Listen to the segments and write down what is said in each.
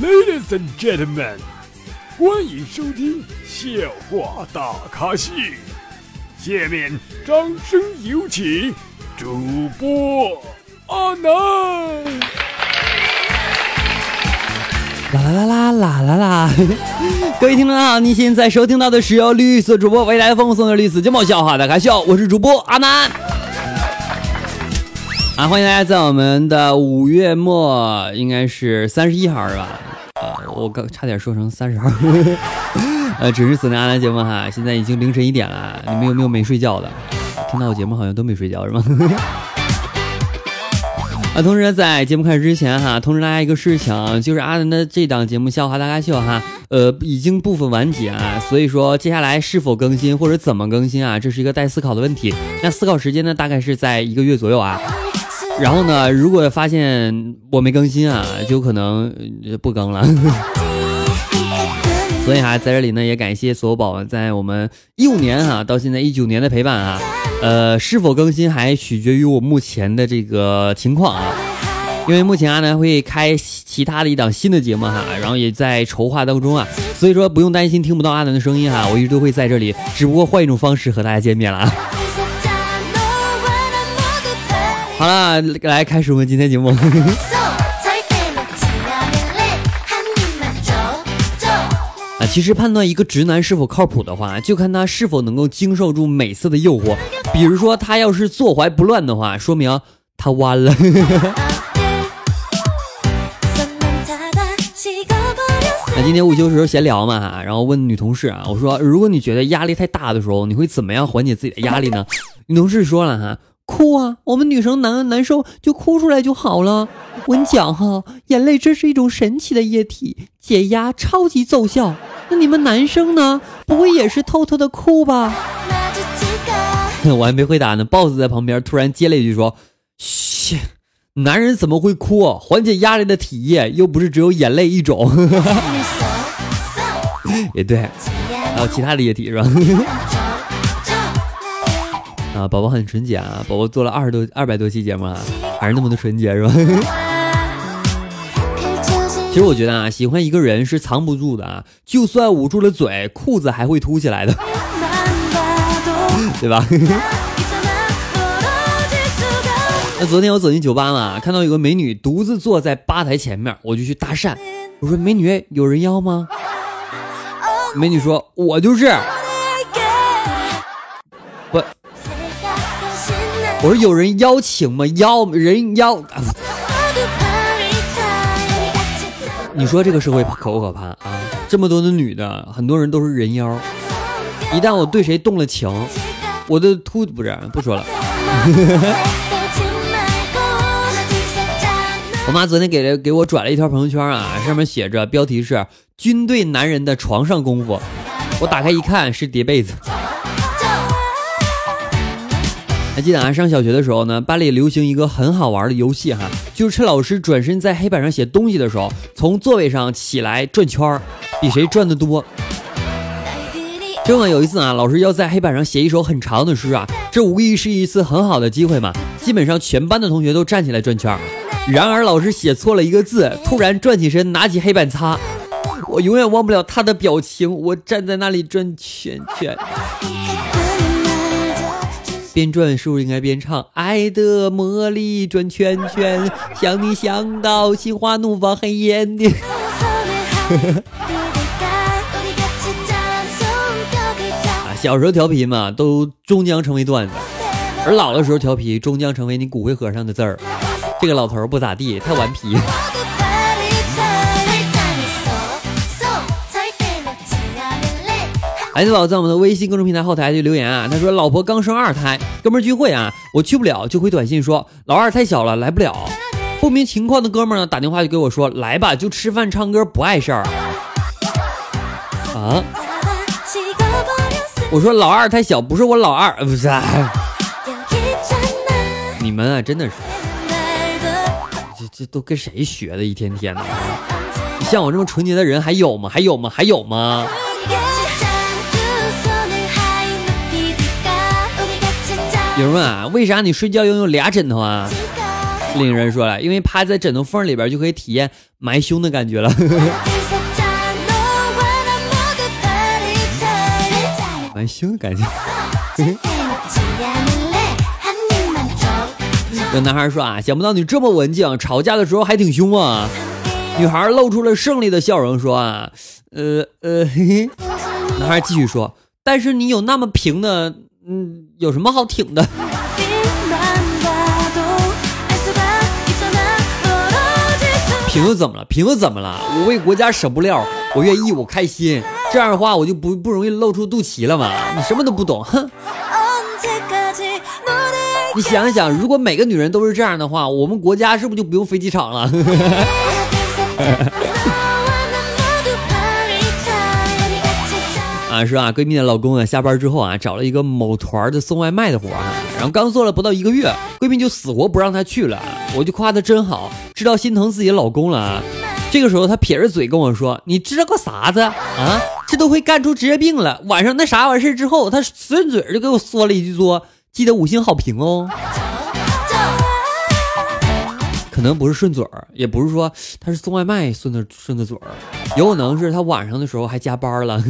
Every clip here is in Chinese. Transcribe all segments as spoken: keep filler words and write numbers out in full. Ladies and gentlemen， 欢迎收听笑话大咖秀。下面掌声有请主播阿南。啦啦啦啦啦啦啦！各位听众好，你现在收听到的是由绿色主播未来风送的绿色节目笑话大咖秀，我是主播阿南。啊，欢迎大家在我们的五月末，应该是三十一号是吧？啊、呃，我刚差点说成三十号。呃，只是此南阿南节目哈，现在已经凌晨一点了，你们有没有没睡觉的？听到我节目好像都没睡觉是吗？啊，同时在节目开始之前哈，通知大家一个事情，就是阿南的这档节目《笑话大咖秀》哈，呃，已经部分完结啊，所以说接下来是否更新或者怎么更新啊，这是一个待思考的问题。那思考时间呢，大概是在一个月左右啊。然后呢，如果发现我没更新啊，就可能不更了。所以哈、啊，在这里呢，也感谢所有宝宝在我们一五年哈、啊、到现在一九年的陪伴啊。呃，是否更新还取决于我目前的这个情况啊，因为目前啊呢会开其他的一档新的节目哈、啊，然后也在筹划当中啊，所以说不用担心听不到阿南的声音哈、啊，我一直都会在这里，只不过换一种方式和大家见面了啊。好了，来开始我们今天节目。啊，其实判断一个直男是否靠谱的话，就看他是否能够经受住每次的诱惑。比如说，他要是坐怀不乱的话，说明他弯了。那今天午休时候闲聊嘛，然后问女同事啊，我说如果你觉得压力太大的时候，你会怎么样缓解自己的压力呢？女同事说了哈。哭啊，我们女生难难受就哭出来就好了。我跟你讲哈，眼泪真是一种神奇的液体，解压超级奏效。那你们男生呢，不会也是偷偷的哭吧？我还没回答呢， boss 在旁边突然接了一句说，嘘，男人怎么会哭、啊、缓解压力的体验又不是只有眼泪一种。也对，还有其他的液体是吧？啊，宝宝很纯洁啊！宝宝做了二十多、二百多期节目啊，还是那么的纯洁是吧？其实我觉得啊，喜欢一个人是藏不住的啊，就算捂住了嘴，裤子还会凸起来的，对吧？那昨天我走进酒吧嘛，看到有个美女独自坐在吧台前面，我就去搭讪，我说：“美女，有人要吗？”美女说：“我就是。”不。我说有人邀请吗？邀人邀、啊，你说这个社会可不可怕啊？这么多的女的，很多人都是人妖。一旦我对谁动了情，我的秃不是不说了。我妈昨天给了给我转了一条朋友圈啊，上面写着标题是“军队男人的床上功夫”，我打开一看是叠被子。还记得啊，上小学的时候呢，班里流行一个很好玩的游戏哈，就是趁老师转身在黑板上写东西的时候，从座位上起来转圈，比谁转得多。这么有一次啊，老师要在黑板上写一首很长的诗啊，这无疑是一次很好的机会嘛，基本上全班的同学都站起来转圈，然而老师写错了一个字，突然转起身拿起黑板擦，我永远忘不了他的表情，我站在那里转圈圈。边转是不是应该边唱爱的魔力转圈圈，想你想到心花怒放黑烟的。啊，小时候调皮嘛，都终将成为段子，而老的时候调皮终将成为你骨灰盒上的字儿。这个老头不咋地，太顽皮。孩子宝在我们的微信公众平台后台就留言啊，他说老婆刚生二胎，哥们儿聚会啊，我去不了，就回短信说老二太小了来不了。不明情况的哥们儿呢打电话就给我说来吧，就吃饭唱歌不碍事儿啊。我说老二太小不是我老二，不是、啊、你们啊真的是这这都跟谁学的，一天天的、啊、像我这么纯洁的人还有吗还有吗还有吗？有人问啊，为啥你睡觉要用俩枕头啊？令人说了，因为趴在枕头缝里边就可以体验埋胸的感觉了。埋胸的感觉。有男孩说啊，想不到你这么文静，吵架的时候还挺凶啊。女孩露出了胜利的笑容说啊，呃呃嘿嘿。男孩继续说，但是你有那么平的，嗯，有什么好挺的？平又怎么了？平又怎么了？我为国家舍不了，我愿意，我开心。这样的话，我就不不容易露出肚脐了嘛。你什么都不懂，哼！你想一想，如果每个女人都是这样的话，我们国家是不是就不用飞机场了？啊，说啊，闺蜜的老公啊，下班之后啊，找了一个某团的送外卖的活啊，然后刚做了不到一个月，闺蜜就死活不让他去了。我就夸他真好，知道心疼自己的老公了。这个时候他撇着嘴跟我说，你知道个啥子啊，这都会干出职业病了。晚上那啥完事之后，他损嘴就给我说了一句说，记得五星好评哦。可能不是顺嘴儿，也不是说他是送外卖顺的顺的嘴儿，有可能是他晚上的时候还加班了。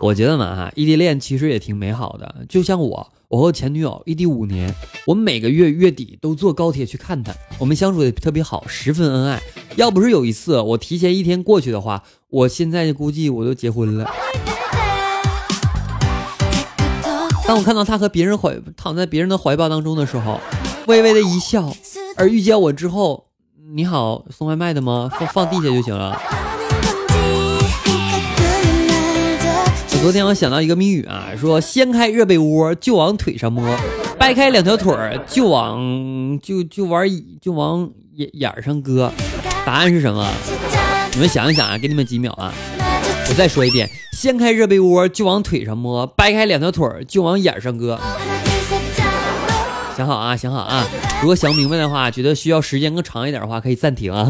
我觉得嘛哈，异地恋其实也挺美好的。就像我，我和前女友异地五年，我们每个月月底都坐高铁去看她，我们相处也特别好，十分恩爱。要不是有一次我提前一天过去的话，我现在估计我都结婚了。当我看到他和别人怀躺在别人的怀抱当中的时候，微微的一笑，而遇见我之后，你好，送外卖的吗？放放地下就行了。我昨天我想到一个谜语啊，说掀开热被窝就往腿上摸，掰开两条腿就往就就玩就往眼眼上搁。答案是什么？你们想一想啊，给你们几秒啊。我再说一遍，掀开热被窝就往腿上摸，掰开两条腿就往眼上搁。想好啊，想好啊！如果想明白的话，觉得需要时间更长一点的话，可以暂停啊。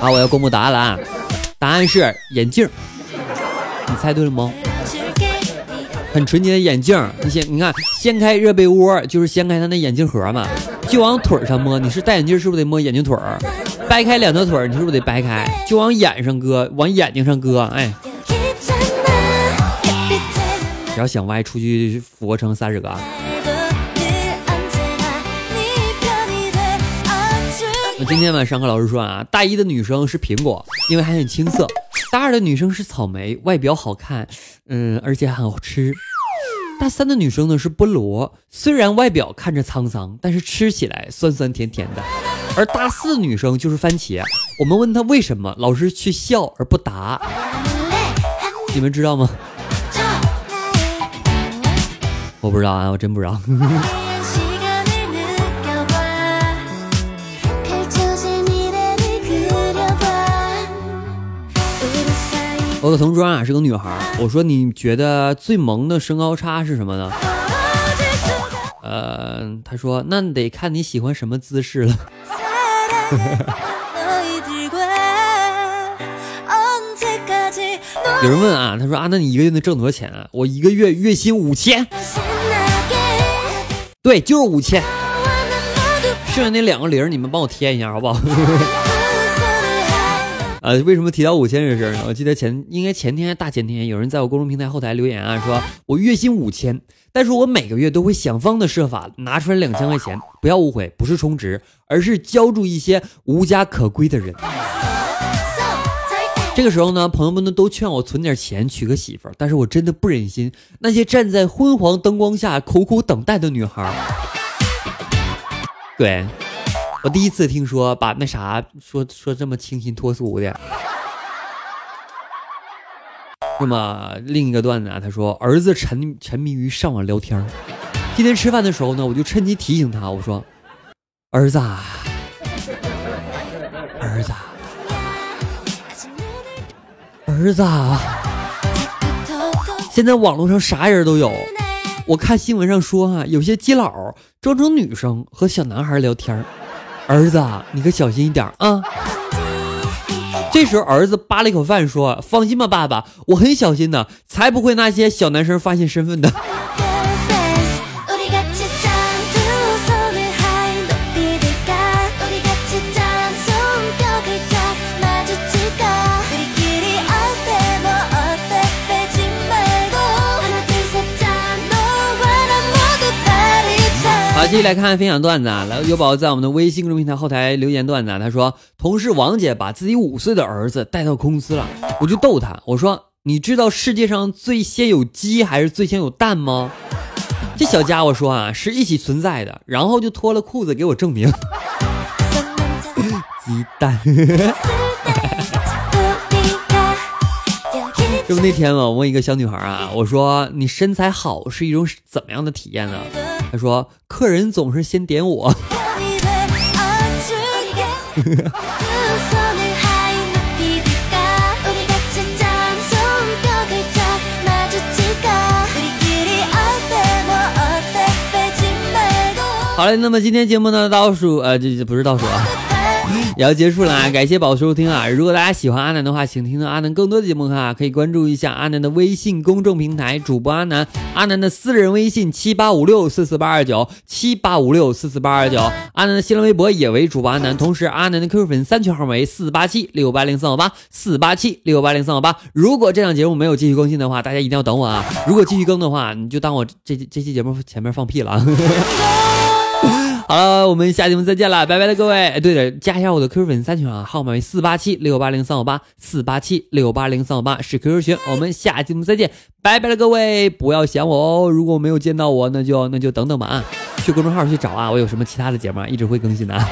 啊，我要公布答案了啊！答案是眼镜。你猜对了吗？很纯洁的眼镜，你先你看，掀开热被窝就是掀开他那眼镜盒嘛，就往腿上摸。你是戴眼镜是不是得摸眼镜腿？掰开两条腿，你是不是得掰开？就往眼上搁，往眼睛上搁，哎。只要想歪，出去俯卧撑三十个啊！我今天晚上课老师说啊，大一的女生是苹果，因为还很青涩；大二的女生是草莓，外表好看，嗯，而且很好吃；大三的女生呢是菠萝，虽然外表看着沧桑，但是吃起来酸酸甜甜的。而大四女生就是番茄，我们问她为什么，老师却笑而不答。你们知道吗？我不知道啊，我真不知道。我的同桌啊是个女孩，我说你觉得最萌的身高差是什么呢？呃，她说那得看你喜欢什么姿势了。有人问啊，他说啊，那你一个月能挣多少钱啊？我一个月月薪五千，对，就是五千。剩下那两个零，你们帮我贴一下，好不好？呃、啊，为什么提到五千这事呢？我记得前应该前天还大前天，有人在我公众平台后台留言啊，说我月薪五千，但是我每个月都会想方的设法拿出来两千块钱。不要误会，不是充值，而是浇筑一些无家可归的人。这个时候呢，朋友们都劝我存点钱娶个媳妇儿，但是我真的不忍心那些站在昏黄灯光下苦苦等待的女孩。对，我第一次听说把那啥说说这么清新脱俗的。那么另一个段子啊，他说儿子沉沉迷于上网聊天，今天吃饭的时候呢，我就趁机提醒他，我说儿子啊，儿子啊。儿子啊，现在网络上啥人都有。我看新闻上说啊，有些基佬装成女生和小男孩聊天。儿子啊，你可小心一点啊！这时儿子扒了一口饭说，放心吧爸爸，我很小心的，才不会那些小男生发现身份的。好，继续来看分享段子啊！来，有宝在我们的微信公众平台后台留言段子，他说同事王姐把自己五岁的儿子带到公司了，我就逗他，我说你知道世界上最先有鸡还是最先有蛋吗？这小家伙说啊，是一起存在的，然后就脱了裤子给我证明。鸡蛋。这不那天嘛，我问一个小女孩啊，我说你身材好是一种怎么样的体验呢？他说客人总是先点我。好嘞，那么今天节目呢倒数呃这不是倒数啊，也要结束了啊！感谢宝收听啊！如果大家喜欢阿南的话，请听到阿南更多的节目哈，可以关注一下阿南的微信公众平台主播阿南，阿南的私人微信七八五六四四八二九七八五六四四八二九，阿南的新浪微博也为主播阿南，同时阿南的 Q Q 粉三群号为四八七六八零三五八四八七六八零三五八。如果这档节目没有继续更新的话，大家一定要等我啊！如果继续更的话，你就当我这这期节目前面放屁了。好了，我们下节目再见了，拜拜了各位。哎，对了，加一下我的 Q Q 粉丝群啊，号码为四八七六八零三五八 四八七六八零三五八是 Q Q 群，我们下节目再见，拜拜了各位，不要想我哦，如果没有见到我那就那就等等吧啊，去公众号去找啊，我有什么其他的节目啊一直会更新的啊。